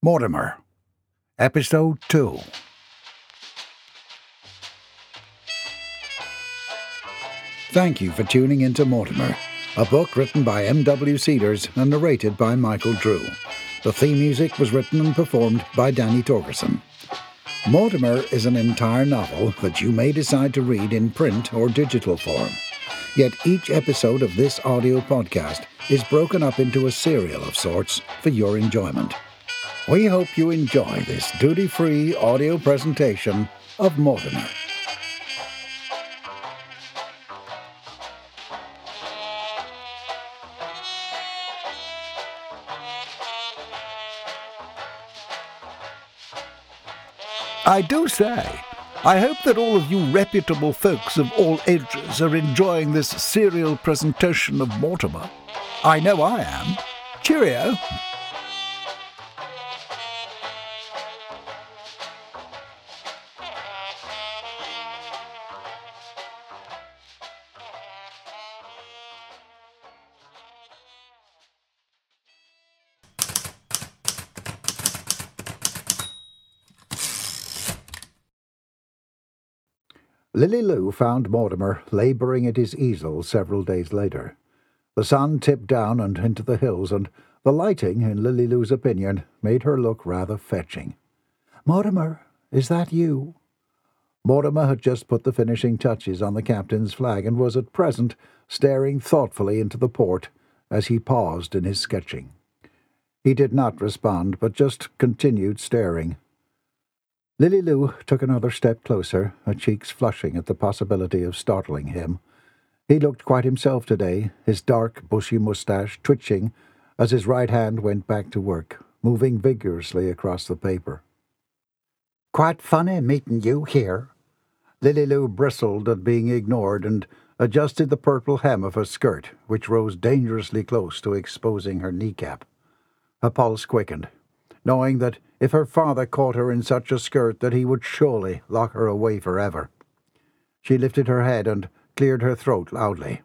Mortimer, Episode 2. Thank you for tuning into Mortimer, a book written by M.W. Cedars and narrated by Michael Drew. The theme music was written and performed by Danny Torgerson. Mortimer is an entire novel that you may decide to read in print or digital form. Yet each episode of this audio podcast is broken up into a serial of sorts for your enjoyment. We hope you enjoy this duty-free audio presentation of Mortimer. I do say, I hope that all of you reputable folks of all ages are enjoying this serial presentation of Mortimer. I know I am. Cheerio! Lilly Lou found Mortimer labouring at his easel several days later. The sun tipped down and into the hills, and the lighting, in Lilly Lou's opinion, made her look rather fetching. "Mortimer, is that you?" Mortimer had just put the finishing touches on the captain's flag and was at present staring thoughtfully into the port as he paused in his sketching. He did not respond, but just continued staring. Lilly Lou took another step closer, her cheeks flushing at the possibility of startling him. He looked quite himself today, his dark, bushy moustache twitching as his right hand went back to work, moving vigorously across the paper. "Quite funny meeting you here." Lilly Lou bristled at being ignored and adjusted the purple hem of her skirt, which rose dangerously close to exposing her kneecap. Her pulse quickened, knowing that if her father caught her in such a skirt that he would surely lock her away forever. She lifted her head and cleared her throat loudly.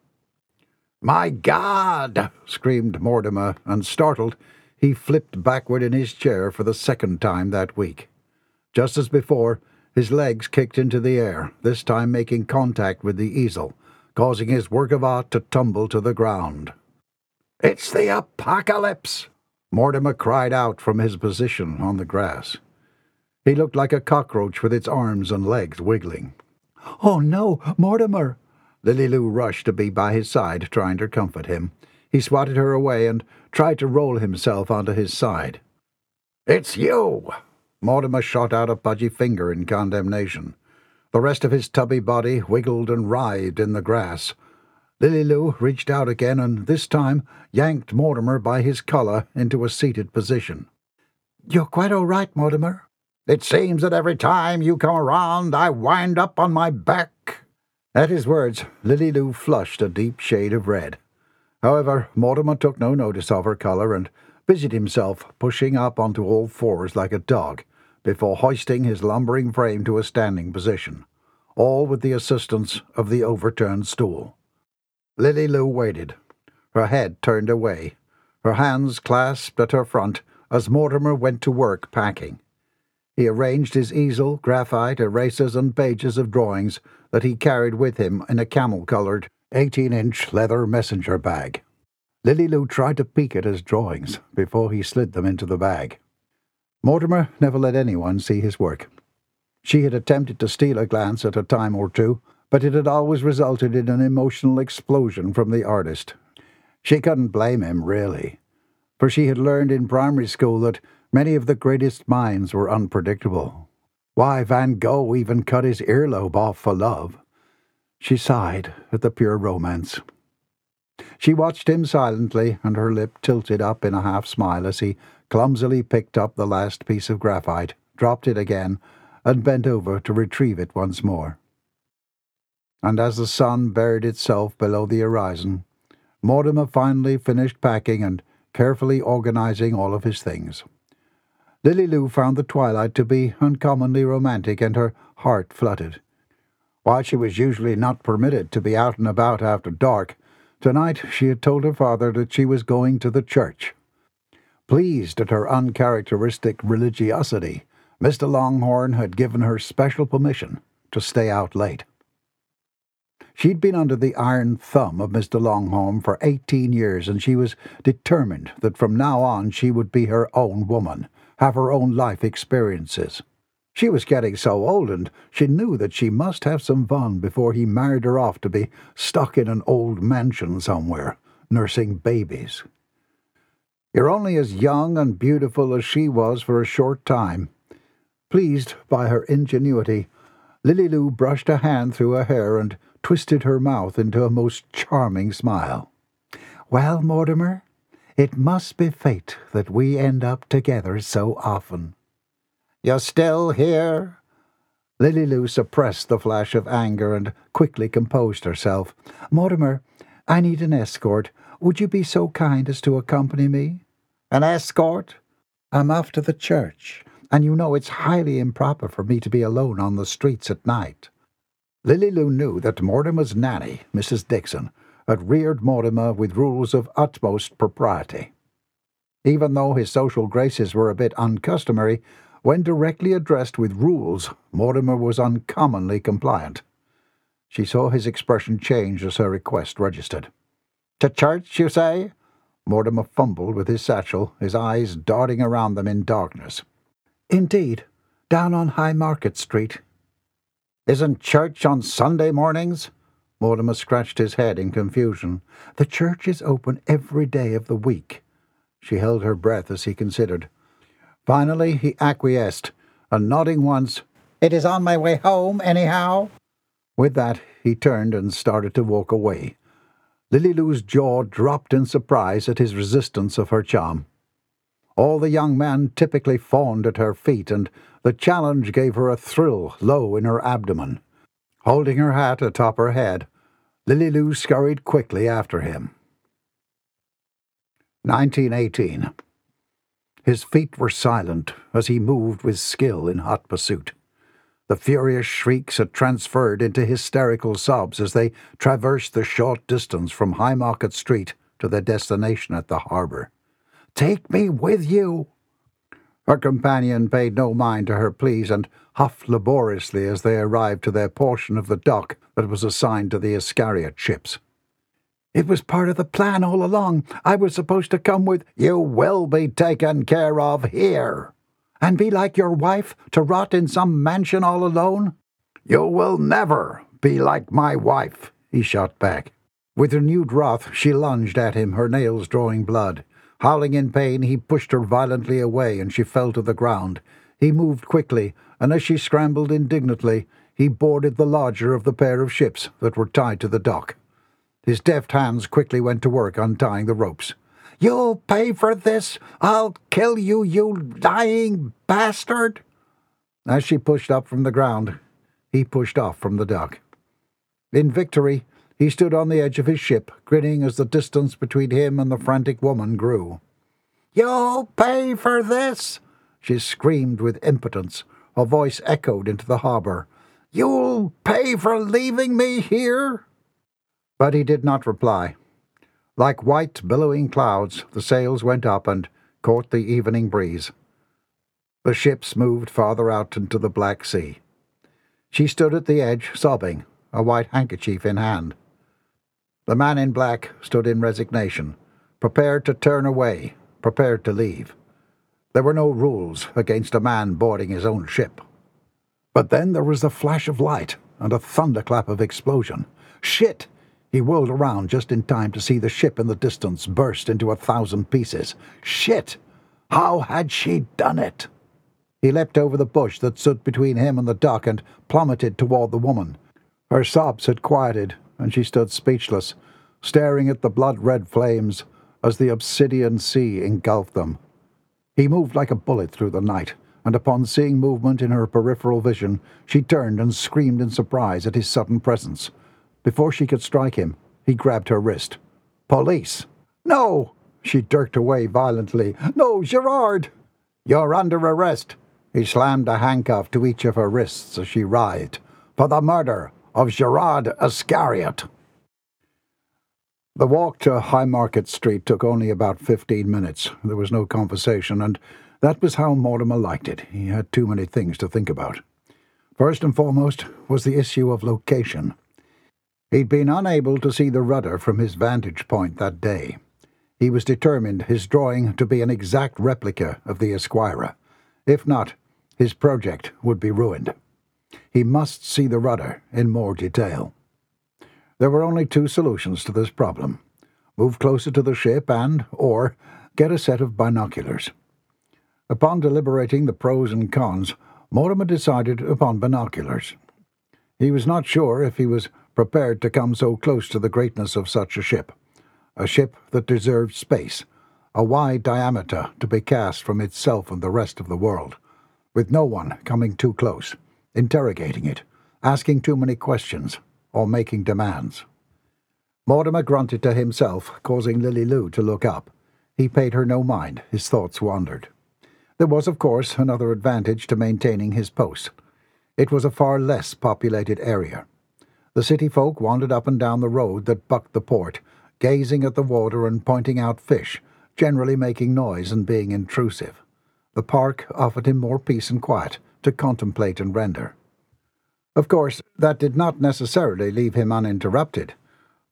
"My God!" screamed Mortimer, and startled, he flipped backward in his chair for the second time that week. Just as before, his legs kicked into the air, this time making contact with the easel, causing his work of art to tumble to the ground. "It's the apocalypse!" Mortimer cried out from his position on the grass. He looked like a cockroach with its arms and legs wiggling. "Oh, no, Mortimer!" Lilly Lou rushed to be by his side, trying to comfort him. He swatted her away and tried to roll himself onto his side. "It's you!" Mortimer shot out a pudgy finger in condemnation. The rest of his tubby body wiggled and writhed in the grass. Lilly Lou reached out again and, this time, yanked Mortimer by his collar into a seated position. "You're quite all right, Mortimer." "It seems that every time you come around, I wind up on my back." At his words, Lilly Lou flushed a deep shade of red. However, Mortimer took no notice of her collar and busied himself pushing up onto all fours like a dog before hoisting his lumbering frame to a standing position, all with the assistance of the overturned stool. Lilly Lou waited, her head turned away, her hands clasped at her front as Mortimer went to work packing. He arranged his easel, graphite, erasers, and pages of drawings that he carried with him in a camel-coloured 18-inch leather messenger bag. Lilly Lou tried to peek at his drawings before he slid them into the bag. Mortimer never let anyone see his work. She had attempted to steal a glance at a time or two, but it had always resulted in an emotional explosion from the artist. She couldn't blame him, really, for she had learned in primary school that many of the greatest minds were unpredictable. Why, Van Gogh even cut his earlobe off for love. She sighed at the pure romance. She watched him silently, and her lip tilted up in a half-smile as he clumsily picked up the last piece of graphite, dropped it again, and bent over to retrieve it once more. And as the sun buried itself below the horizon, Mortimer finally finished packing and carefully organizing all of his things. Lilly Lou found the twilight to be uncommonly romantic, and her heart fluttered. While she was usually not permitted to be out and about after dark, tonight she had told her father that she was going to the church. Pleased at her uncharacteristic religiosity, Mr. Longhorn had given her special permission to stay out late. She'd been under the iron thumb of Mr. Longhorn for 18 years, and she was determined that from now on she would be her own woman, have her own life experiences. She was getting so old, and she knew that she must have some fun before he married her off to be stuck in an old mansion somewhere, nursing babies. You're only as young and beautiful as she was for a short time. Pleased by her ingenuity, Lilly Lou brushed a hand through her hair and twisted her mouth into a most charming smile. Well, Mortimer, it must be fate that we end up together so often. You're still here? Lilly Lou suppressed the flash of anger and quickly composed herself. Mortimer, I need an escort. Would you be so kind as to accompany me? An escort? I'm off to the church, and you know it's highly improper for me to be alone on the streets at night. Lilly Lou knew that Mortimer's nanny, Mrs. Dixon, had reared Mortimer with rules of utmost propriety. Even though his social graces were a bit uncustomary, when directly addressed with rules, Mortimer was uncommonly compliant. She saw his expression change as her request registered. To church, you say? Mortimer fumbled with his satchel, his eyes darting around them in darkness. Indeed, down on High Market Street. Isn't church on Sunday mornings? Mortimer scratched his head in confusion. The church is open every day of the week. She held her breath as he considered. Finally he acquiesced, and nodding once, It is on my way home, anyhow. With that he turned and started to walk away. Lilly Lou's jaw dropped in surprise at his resistance of her charm. All the young men typically fawned at her feet, and the challenge gave her a thrill low in her abdomen. Holding her hat atop her head, Lilly Lou scurried quickly after him. 1918. His feet were silent as he moved with skill in hot pursuit. The furious shrieks had transferred into hysterical sobs as they traversed the short distance from High Market Street to their destination at the harbor. Take me with you! Her companion paid no mind to her pleas and huffed laboriously as they arrived to their portion of the dock that was assigned to the Iscariot ships. It was part of the plan all along. I was supposed to come with— You will be taken care of here! And be like your wife, to rot in some mansion all alone? You will never be like my wife, he shot back. With renewed wrath, she lunged at him, her nails drawing blood. Howling in pain, he pushed her violently away, and she fell to the ground. He moved quickly, and as she scrambled indignantly, he boarded the larger of the pair of ships that were tied to the dock. His deft hands quickly went to work untying the ropes. You'll pay for this! I'll kill you, you lying bastard! As she pushed up from the ground, he pushed off from the dock. In victory, he stood on the edge of his ship, grinning as the distance between him and the frantic woman grew. You'll pay for this! She screamed with impotence. Her voice echoed into the harbor. You'll pay for leaving me here! But he did not reply. Like white, billowing clouds, the sails went up and caught the evening breeze. The ships moved farther out into the Black Sea. She stood at the edge, sobbing, a white handkerchief in hand. The man in black stood in resignation, prepared to turn away, prepared to leave. There were no rules against a man boarding his own ship. But then there was a flash of light and a thunderclap of explosion. Shit! He whirled around just in time to see the ship in the distance burst into 1,000 pieces. Shit! How had she done it? He leapt over the bush that stood between him and the dock and plummeted toward the woman. Her sobs had quieted, and she stood speechless, staring at the blood-red flames as the obsidian sea engulfed them. He moved like a bullet through the night, and upon seeing movement in her peripheral vision, she turned and screamed in surprise at his sudden presence. Before she could strike him, he grabbed her wrist. Police! No! She jerked away violently. No, Gerard! You're under arrest! He slammed a handcuff to each of her wrists as she writhed. For the murder of Gerard Iscariot. The walk to High Market Street took only about 15 minutes. There was no conversation, and that was how Mortimer liked it. He had too many things to think about. First and foremost was the issue of location. He'd been unable to see the rudder from his vantage point that day. He was determined his drawing to be an exact replica of the Esquire. If not, his project would be ruined. He must see the rudder in more detail. There were only two solutions to this problem: move closer to the ship and, or, get a set of binoculars. Upon deliberating the pros and cons, Mortimer decided upon binoculars. He was not sure if he was prepared to come so close to the greatness of such a ship that deserved space, a wide diameter to be cast from itself and the rest of the world, with no one coming too close, interrogating it, asking too many questions, or making demands. Mortimer grunted to himself, causing Lilly Lou to look up. He paid her no mind. His thoughts wandered. There was, of course, another advantage to maintaining his post. It was a far less populated area. The city folk wandered up and down the road that bucked the port, gazing at the water and pointing out fish, generally making noise and being intrusive. The park offered him more peace and quiet to contemplate and render. Of course, that did not necessarily leave him uninterrupted,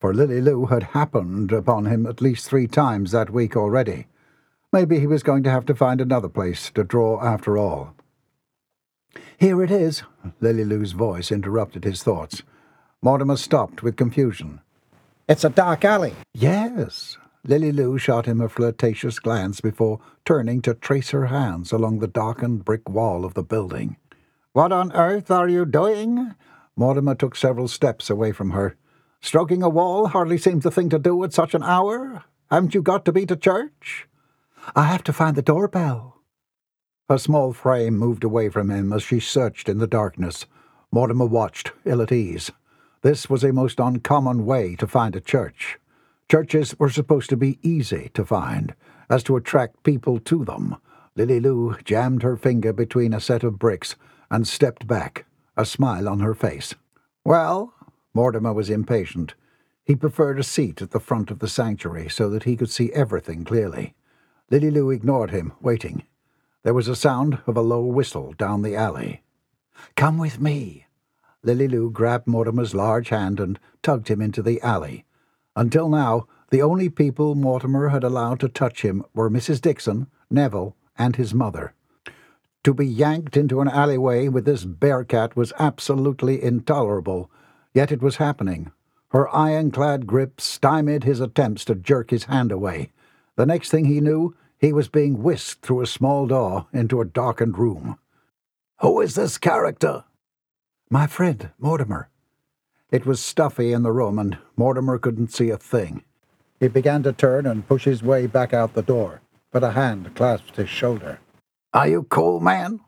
for Lilly Lou had happened upon him at least 3 times that week already. Maybe he was going to have to find another place to draw after all. "Here it is," Lily Lou's voice interrupted his thoughts. Mortimer stopped with confusion. "It's a dark alley." "Yes." Lilly Lou shot him a flirtatious glance before turning to trace her hands along the darkened brick wall of the building. "What on earth are you doing?" Mortimer took several steps away from her. "Stroking a wall hardly seems the thing to do at such an hour. Haven't you got to be to church?" "I have to find the doorbell." Her small frame moved away from him as she searched in the darkness. Mortimer watched, ill at ease. This was a most uncommon way to find a church. Churches were supposed to be easy to find, as to attract people to them. Lilly Lou jammed her finger between a set of bricks and stepped back, a smile on her face. "Well?" Mortimer was impatient. He preferred a seat at the front of the sanctuary so that he could see everything clearly. Lilly Lou ignored him, waiting. There was a sound of a low whistle down the alley. "Come with me." Lilly Lou grabbed Mortimer's large hand and tugged him into the alley. Until now, the only people Mortimer had allowed to touch him were Mrs. Dixon, Neville, and his mother. To be yanked into an alleyway with this bearcat was absolutely intolerable, yet it was happening. Her ironclad grip stymied his attempts to jerk his hand away. The next thing he knew, he was being whisked through a small door into a darkened room. "Who is this character?" "My friend, Mortimer." It was stuffy in the room, and Mortimer couldn't see a thing. He began to turn and push his way back out the door, but a hand clasped his shoulder. "Are you cool, man?"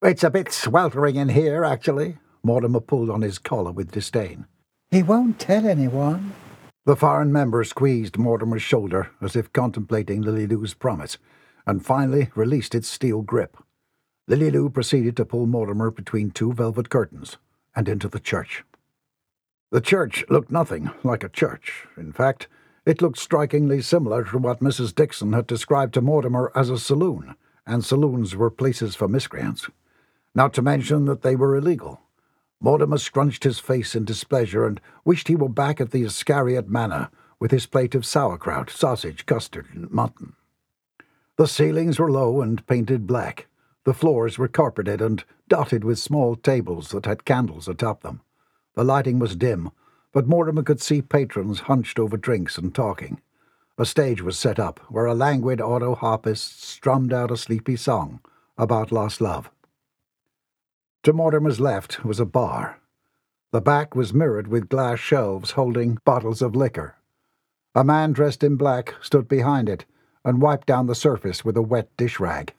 "It's a bit sweltering in here, actually." Mortimer pulled on his collar with disdain. "He won't tell anyone." The foreign member squeezed Mortimer's shoulder as if contemplating Lilly Lou's promise, and finally released its steel grip. Lilly Lou proceeded to pull Mortimer between 2 velvet curtains and into the church. The church looked nothing like a church. In fact, it looked strikingly similar to what Mrs. Dixon had described to Mortimer as a saloon, and saloons were places for miscreants, not to mention that they were illegal. Mortimer scrunched his face in displeasure and wished he were back at the Iscariot Manor with his plate of sauerkraut, sausage, custard, and mutton. The ceilings were low and painted black. The floors were carpeted and dotted with small tables that had candles atop them. The lighting was dim, but Mortimer could see patrons hunched over drinks and talking. A stage was set up where a languid auto harpist strummed out a sleepy song about lost love. To Mortimer's left was a bar. The back was mirrored with glass shelves holding bottles of liquor. A man dressed in black stood behind it and wiped down the surface with a wet dish rag.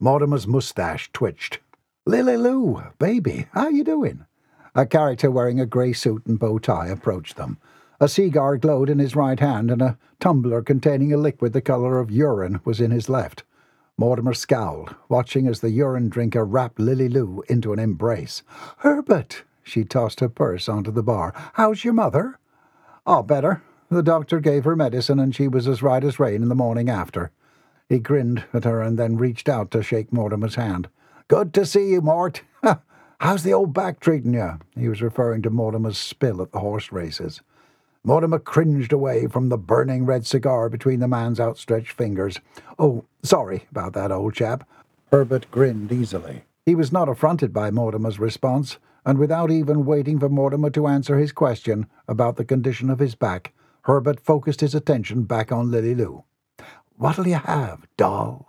Mortimer's mustache twitched. "Lilly Lou, baby, how you doing?" A character wearing a grey suit and bow tie approached them. A cigar glowed in his right hand, and a tumbler containing a liquid the colour of urine was in his left. Mortimer scowled, watching as the urine drinker wrapped Lilly Lou into an embrace. "Herbert!" She tossed her purse onto the bar. "How's your mother?" "Oh, better. The doctor gave her medicine, and she was as right as rain in the morning after. He grinned at her and then reached out to shake Mortimer's hand. "Good to see you, Mort. How's the old back treating you?" He was referring to Mortimer's spill at the horse races. Mortimer cringed away from the burning red cigar between the man's outstretched fingers. "Oh, sorry about that, old chap." Herbert grinned easily. He was not affronted by Mortimer's response, and without even waiting for Mortimer to answer his question about the condition of his back, Herbert focused his attention back on Lilly Lou. "What'll you have, doll?"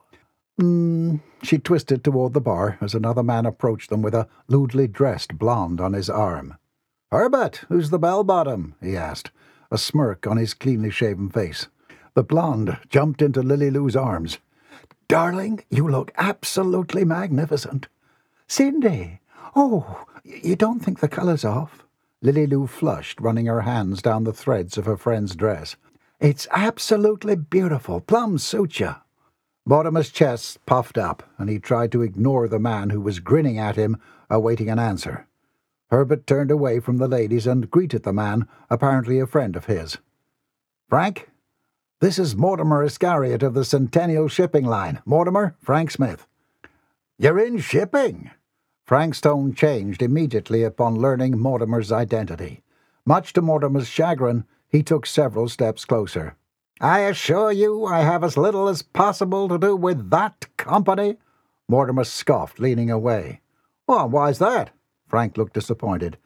She twisted toward the bar as another man approached them with a lewdly dressed blonde on his arm. "Herbert, who's the bell-bottom?" he asked, a smirk on his cleanly-shaven face. The blonde jumped into Lily Lou's arms. "Darling, you look absolutely magnificent." "Cindy! Oh, you don't think the color's off?" Lily Lou flushed, running her hands down the threads of her friend's dress. "It's absolutely beautiful. Plum suits you." Mortimer's chest puffed up, and he tried to ignore the man who was grinning at him, awaiting an answer. Herbert turned away from the ladies and greeted the man, apparently a friend of his. "Frank? This is Mortimer Iscariot of the Centennial Shipping Line. Mortimer, Frank Smith." "You're in shipping?" Frank's tone changed immediately upon learning Mortimer's identity. Much to Mortimer's chagrin, he took several steps closer. "I assure you I have as little as possible to do with that company," Mortimer scoffed, leaning away. "Oh, why's that?" Frank looked disappointed.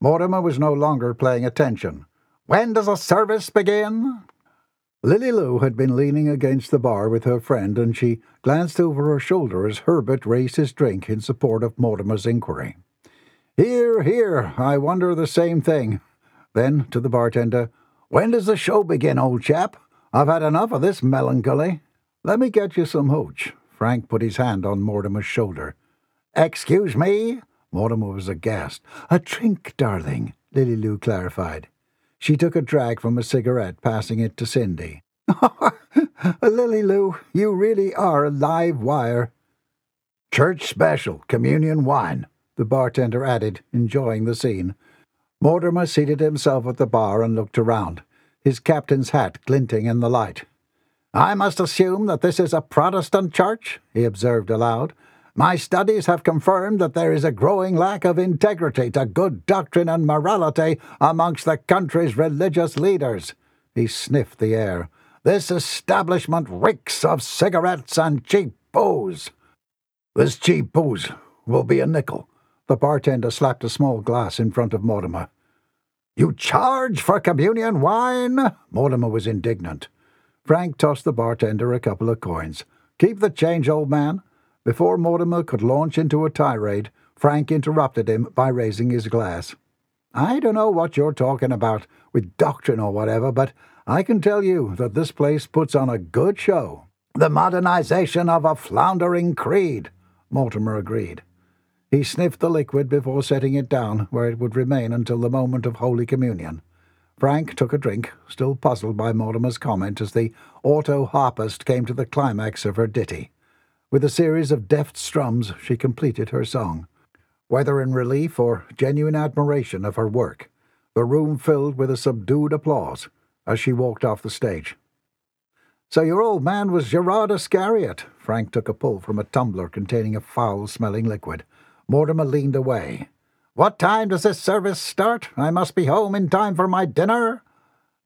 Mortimer was no longer paying attention. "When does the service begin?" Lily Lou had been leaning against the bar with her friend, and she glanced over her shoulder as Herbert raised his drink in support of Mortimer's inquiry. "Hear, hear, I wonder the same thing." Then, to the bartender, "When does the show begin, old chap? I've had enough of this melancholy." "Let me get you some hooch." Frank put his hand on Mortimer's shoulder. "Excuse me?" Mortimer was aghast. "A drink, darling," Lily Lou clarified. She took a drag from a cigarette, passing it to Cindy. "Lily Lou, you really are a live wire." "Church special, communion wine," the bartender added, enjoying the scene. Mortimer seated himself at the bar and looked around, his captain's hat glinting in the light. "I must assume that this is a Protestant church," he observed aloud. "My studies have confirmed that there is a growing lack of integrity to good doctrine and morality amongst the country's religious leaders." He sniffed the air. "This establishment reeks of cigarettes and cheap booze." "This cheap booze will be a nickel." The bartender slapped a small glass in front of Mortimer. "You charge for communion wine?" Mortimer was indignant. Frank tossed the bartender a couple of coins. "Keep the change, old man." Before Mortimer could launch into a tirade, Frank interrupted him by raising his glass. "I don't know what you're talking about, with doctrine or whatever, but I can tell you that this place puts on a good show." "The modernization of a floundering creed," Mortimer agreed. He sniffed the liquid before setting it down, where it would remain until the moment of Holy Communion. Frank took a drink, still puzzled by Mortimer's comment as the auto-harpist came to the climax of her ditty. With a series of deft strums, she completed her song. Whether in relief or genuine admiration of her work, the room filled with a subdued applause as she walked off the stage. "So your old man was Gerard Iscariot." Frank took a pull from a tumbler containing a foul-smelling liquid. Mortimer leaned away. "What time does this service start? I must be home in time for my dinner."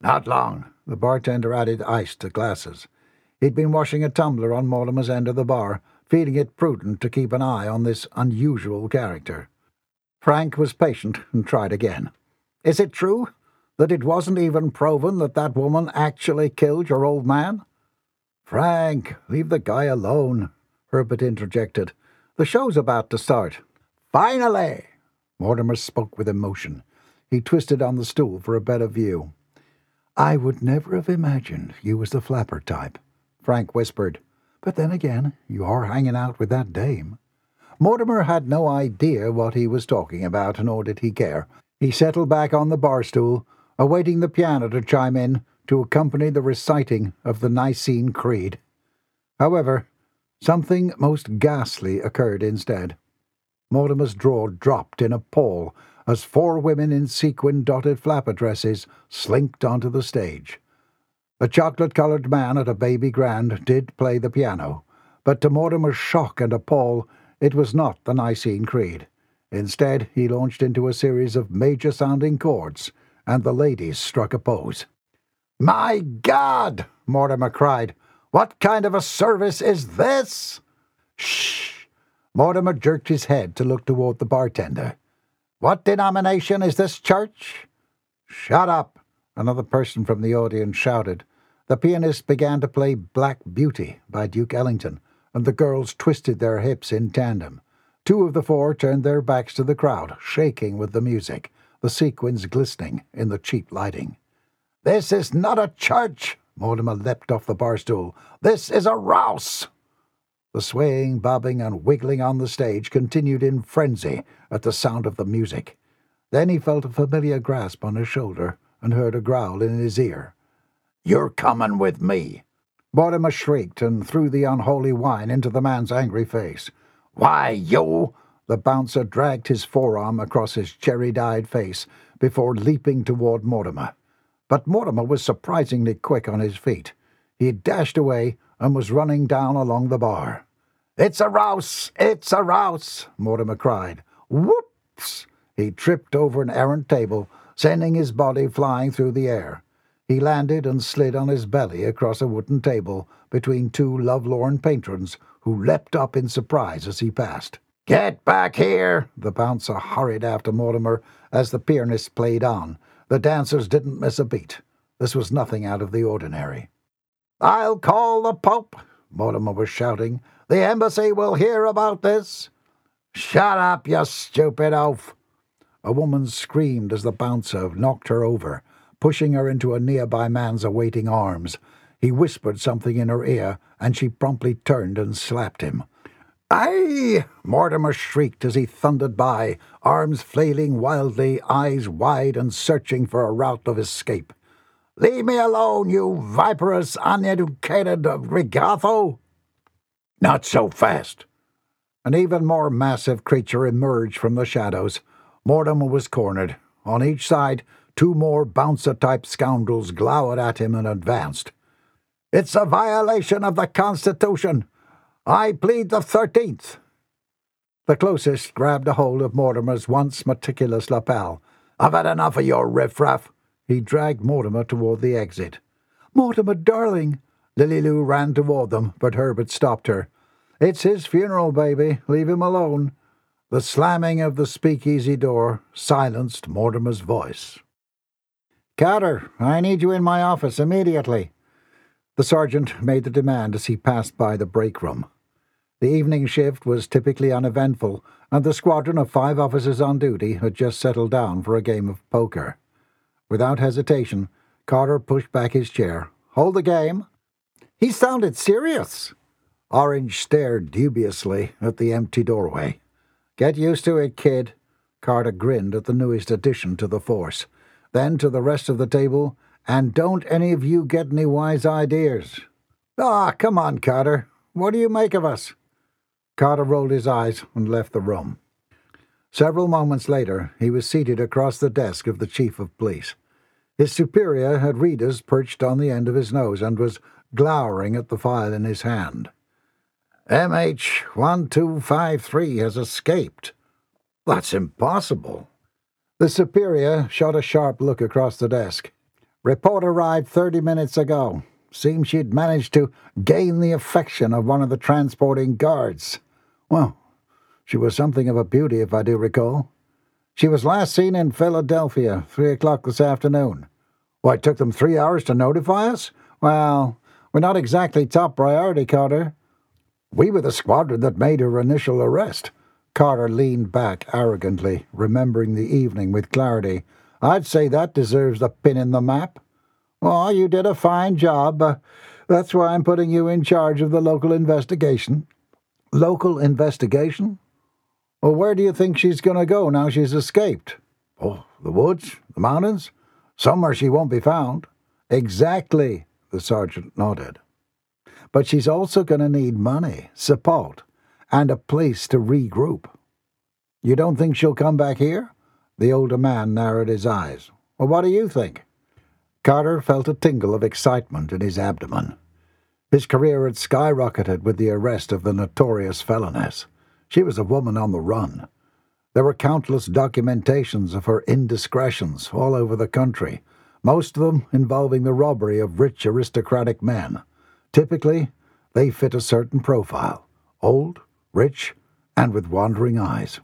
"Not long." The bartender added ice to glasses. He'd been washing a tumbler on Mortimer's end of the bar, feeling it prudent to keep an eye on this unusual character. Frank was patient and tried again. "Is it true that it wasn't even proven that that woman actually killed your old man?" "Frank, leave the guy alone," Herbert interjected. "The show's about to start." "Finally!" Mortimer spoke with emotion. He twisted on the stool for a better view. "I would never have imagined you was the flapper type," Frank whispered. "But then again, you are hanging out with that dame." Mortimer had no idea what he was talking about, nor did he care. He settled back on the bar stool, awaiting the piano to chime in to accompany the reciting of the Nicene Creed. However, something most ghastly occurred instead. Mortimer's drawer dropped in a pall as four women in sequin-dotted flapper dresses slinked onto the stage. The chocolate-coloured man at a baby grand did play the piano, but to Mortimer's shock and appall, it was not the Nicene Creed. Instead, he launched into a series of major-sounding chords, and the ladies struck a pose. "My God!" Mortimer cried. "What kind of a service is this?" "Shh!" Mortimer jerked his head to look toward the bartender. "What denomination is this church?" "Shut up!" another person from the audience shouted. The pianist began to play Black Beauty by Duke Ellington, and the girls twisted their hips in tandem. Two of the four turned their backs to the crowd, shaking with the music, the sequins glistening in the cheap lighting. "This is not a church!" Mortimer leapt off the barstool. "This is a rouse!" The swaying, bobbing, and wiggling on the stage continued in frenzy at the sound of the music. Then he felt a familiar grasp on his shoulder and heard a growl in his ear. "You're coming with me!" Mortimer shrieked and threw the unholy wine into the man's angry face. "Why, you—" The bouncer dragged his forearm across his cherry-dyed face before leaping toward Mortimer. But Mortimer was surprisingly quick on his feet. He dashed away and was running down along the bar. "It's a rouse! It's a rouse!" Mortimer cried. "Whoops!" He tripped over an errant table, sending his body flying through the air. He landed and slid on his belly across a wooden table between two lovelorn patrons who leapt up in surprise as he passed. "Get back here!" The bouncer hurried after Mortimer as the pianist played on. The dancers didn't miss a beat. This was nothing out of the ordinary. "I'll call the Pope!" Mortimer was shouting. "The embassy will hear about this!" "Shut up, you stupid oaf!" A woman screamed as the bouncer knocked her over, pushing her into a nearby man's awaiting arms. He whispered something in her ear, and she promptly turned and slapped him. "Aye!" Mortimer shrieked as he thundered by, arms flailing wildly, eyes wide and searching for a route of escape. "Leave me alone, you viperous, uneducated regatho!" "Not so fast!" An even more massive creature emerged from the shadows. Mortimer was cornered. On each side, two more bouncer-type scoundrels glowered at him and advanced. "It's a violation of the Constitution. I plead the 13th. The closest grabbed a hold of Mortimer's once meticulous lapel. "I've had enough of your riffraff." He dragged Mortimer toward the exit. "Mortimer, darling!" Lilly Lou ran toward them, but Herbert stopped her. "It's his funeral, baby. Leave him alone." The slamming of the speakeasy door silenced Mortimer's voice. "Carter, I need you in my office immediately." The sergeant made the demand as he passed by the break room. The evening shift was typically uneventful, and the squadron of 5 officers on duty had just settled down for a game of poker. Without hesitation, Carter pushed back his chair. "Hold the game." "He sounded serious." Orange stared dubiously at the empty doorway. "Get used to it, kid." Carter grinned at the newest addition to the force. Then to the rest of the table, "And don't any of you get any wise ideas?" "Ah, come on, Carter. What do you make of us?" Carter rolled his eyes and left the room. Several moments later, he was seated across the desk of the chief of police. His superior had readers perched on the end of his nose and was glowering at the file in his hand. "MH1253 has escaped." "That's impossible." The superior shot a sharp look across the desk. "Report arrived 30 minutes ago. Seems she'd managed to gain the affection of one of the transporting guards. Well, she was something of a beauty, if I do recall. She was last seen in Philadelphia, 3:00 this afternoon." "Why, it took them 3 hours to notify us?" "Well, we're not exactly top priority, Carter." "We were the squadron that made her initial arrest." Carter leaned back arrogantly, remembering the evening with clarity. "I'd say that deserves a pin in the map." "Well, you did a fine job. That's why I'm putting you in charge of the local investigation." "Local investigation?" "Well, where do you think she's going to go now she's escaped?" "Oh, the woods, the mountains, somewhere she won't be found." "Exactly," the sergeant nodded. "But she's also going to need money, support, and a place to regroup." "You don't think she'll come back here?" The older man narrowed his eyes. "Well, what do you think?" Carter felt a tingle of excitement in his abdomen. His career had skyrocketed with the arrest of the notorious feloness. She was a woman on the run. There were countless documentations of her indiscretions all over the country, most of them involving the robbery of rich aristocratic men. Typically, they fit a certain profile: old, rich, and with wandering eyes.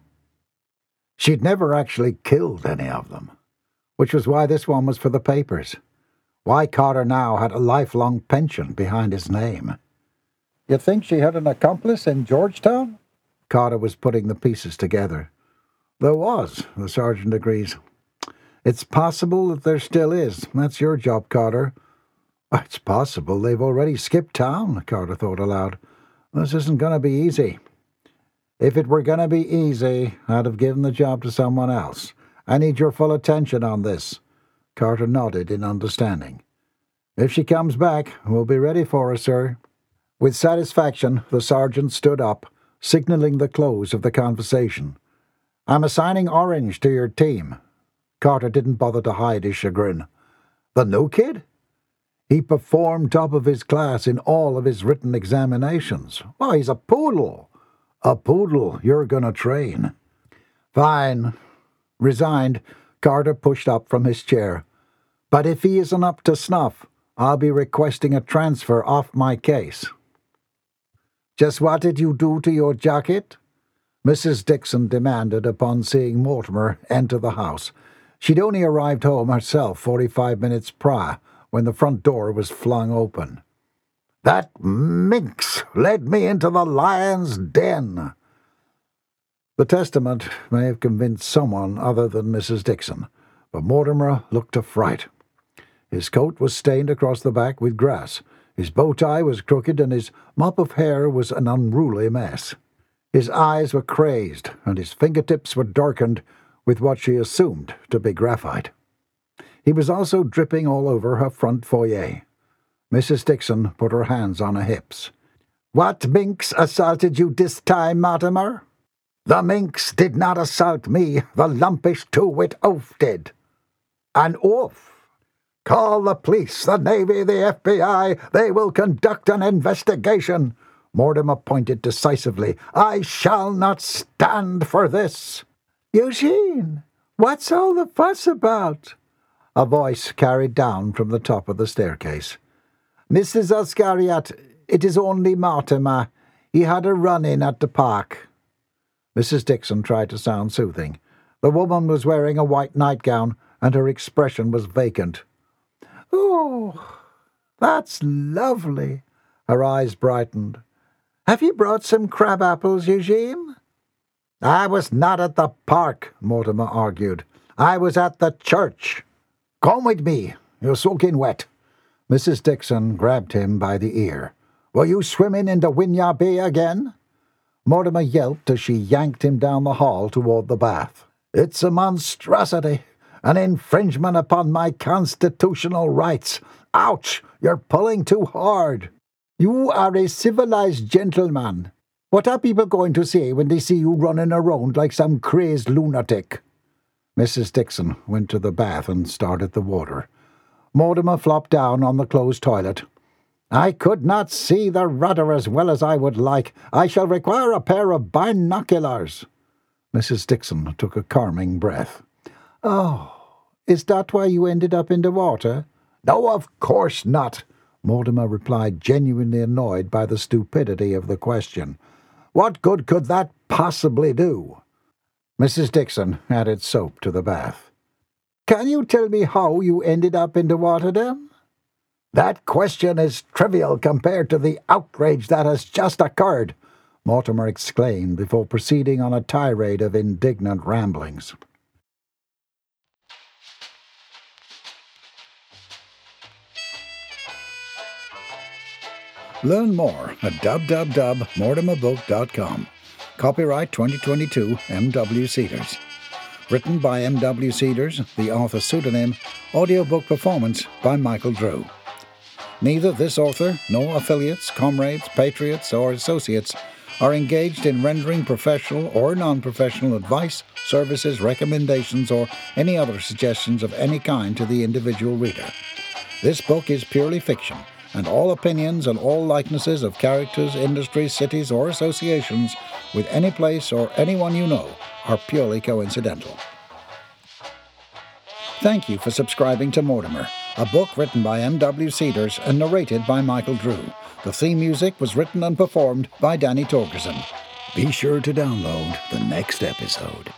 She'd never actually killed any of them, which was why this one was for the papers, why Carter now had a lifelong penchant behind his name. "You think she had an accomplice in Georgetown?" Carter was putting the pieces together. "There was," the sergeant agrees. "It's possible that there still is. That's your job, Carter." "It's possible they've already skipped town," Carter thought aloud. "This isn't going to be easy." "If it were going to be easy, I'd have given the job to someone else. I need your full attention on this." Carter nodded in understanding. "If she comes back, we'll be ready for her, sir." With satisfaction, the sergeant stood up, signaling the close of the conversation. "I'm assigning Orange to your team." Carter didn't bother to hide his chagrin. "The new kid?" "He performed top of his class in all of his written examinations." "Well, he's a poodle." "A poodle you're going to train." "Fine." Resigned, Carter pushed up from his chair. "But if he isn't up to snuff, I'll be requesting a transfer off my case." "Just what did you do to your jacket?" Mrs. Dixon demanded upon seeing Mortimer enter the house. She'd only arrived home herself 45 minutes prior, when the front door was flung open. "That minx led me into the lion's den." The testament may have convinced someone other than Mrs. Dixon, but Mortimer looked a fright. His coat was stained across the back with grass, his bow tie was crooked, and his mop of hair was an unruly mess. His eyes were crazed, and his fingertips were darkened with what she assumed to be graphite. He was also dripping all over her front foyer. Mrs. Dixon put her hands on her hips. "What minx assaulted you this time, Mortimer?" "The minx did not assault me. The lumpish two-wit oaf did." "An oaf? Call the police, the Navy, the FBI. They will conduct an investigation." Mortimer pointed decisively. "I shall not stand for this." "Eugene, what's all the fuss about?" a voice carried down from the top of the staircase. "Mrs. Iscariot, it is only Mortimer. He had a run-in at the park." Mrs. Dixon tried to sound soothing. The woman was wearing a white nightgown, and her expression was vacant. "Oh, that's lovely." Her eyes brightened. "Have you brought some crab apples, Eugene?" "I was not at the park," Mortimer argued. "I was at the church. Come with me. You're soaking wet." Mrs. Dixon grabbed him by the ear. "Were you swimming in the Winya Bay again?" Mortimer yelped as she yanked him down the hall toward the bath. "It's a monstrosity, an infringement upon my constitutional rights. Ouch, you're pulling too hard." "You are a civilized gentleman. What are people going to say when they see you running around like some crazed lunatic?" Mrs. Dixon went to the bath and started the water. Mortimer flopped down on the closed toilet. "I could not see the rudder as well as I would like. I shall require a pair of binoculars." Mrs. Dixon took a calming breath. "Oh, is that why you ended up in the water?" "No, of course not," Mortimer replied, genuinely annoyed by the stupidity of the question. "What good could that possibly do?" Mrs. Dixon added soap to the bath. "Can you tell me how you ended up in the water, then?" "That question is trivial compared to the outrage that has just occurred," Mortimer exclaimed before proceeding on a tirade of indignant ramblings. Learn more at www.mortimerbook.com. Copyright 2022 M.W. Cedars. Written by M.W. Cedars, the author pseudonym, audiobook performance by Michael Drew. Neither this author nor affiliates, comrades, patriots, or associates are engaged in rendering professional or non-professional advice, services, recommendations, or any other suggestions of any kind to the individual reader. This book is purely fiction, and all opinions and all likenesses of characters, industries, cities, or associations with any place or anyone you know are purely coincidental. Thank you for subscribing to Mortimer, a book written by M.W. Cedars and narrated by Michael Drew. The theme music was written and performed by Danny Torgerson. Be sure to download the next episode.